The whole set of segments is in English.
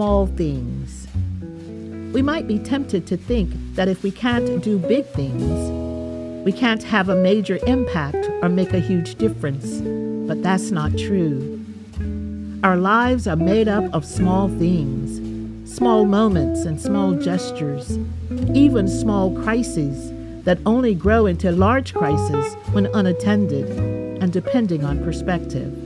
small things. We might be tempted to think that if we can't do big things, we can't have a major impact or make a huge difference, but that's not true. Our lives are made up of small things, small moments and small gestures, even small crises that only grow into large crises when unattended and depending on perspective.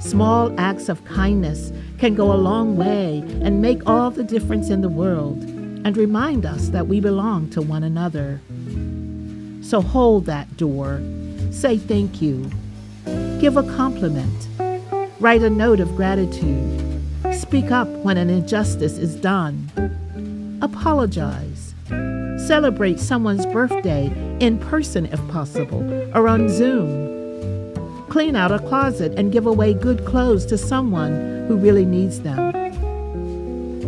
Small acts of kindness can go a long way and make all the difference in the world and remind us that we belong to one another. So hold that door. Say thank you. Give a compliment. Write a note of gratitude. Speak up when an injustice is done. Apologize. Celebrate someone's birthday in person if possible, or on Zoom. Clean out a closet and give away good clothes to someone who really needs them.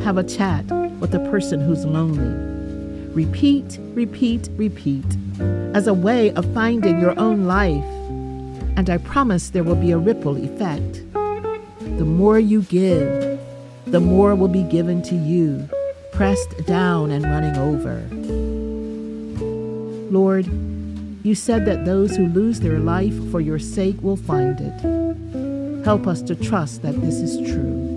Have a chat with the person who's lonely. Repeat, repeat, repeat as a way of finding your own life. And I promise there will be a ripple effect. The more you give, the more will be given to you, pressed down and running over. Lord, you said that those who lose their life for your sake will find it. Help us to trust that this is true.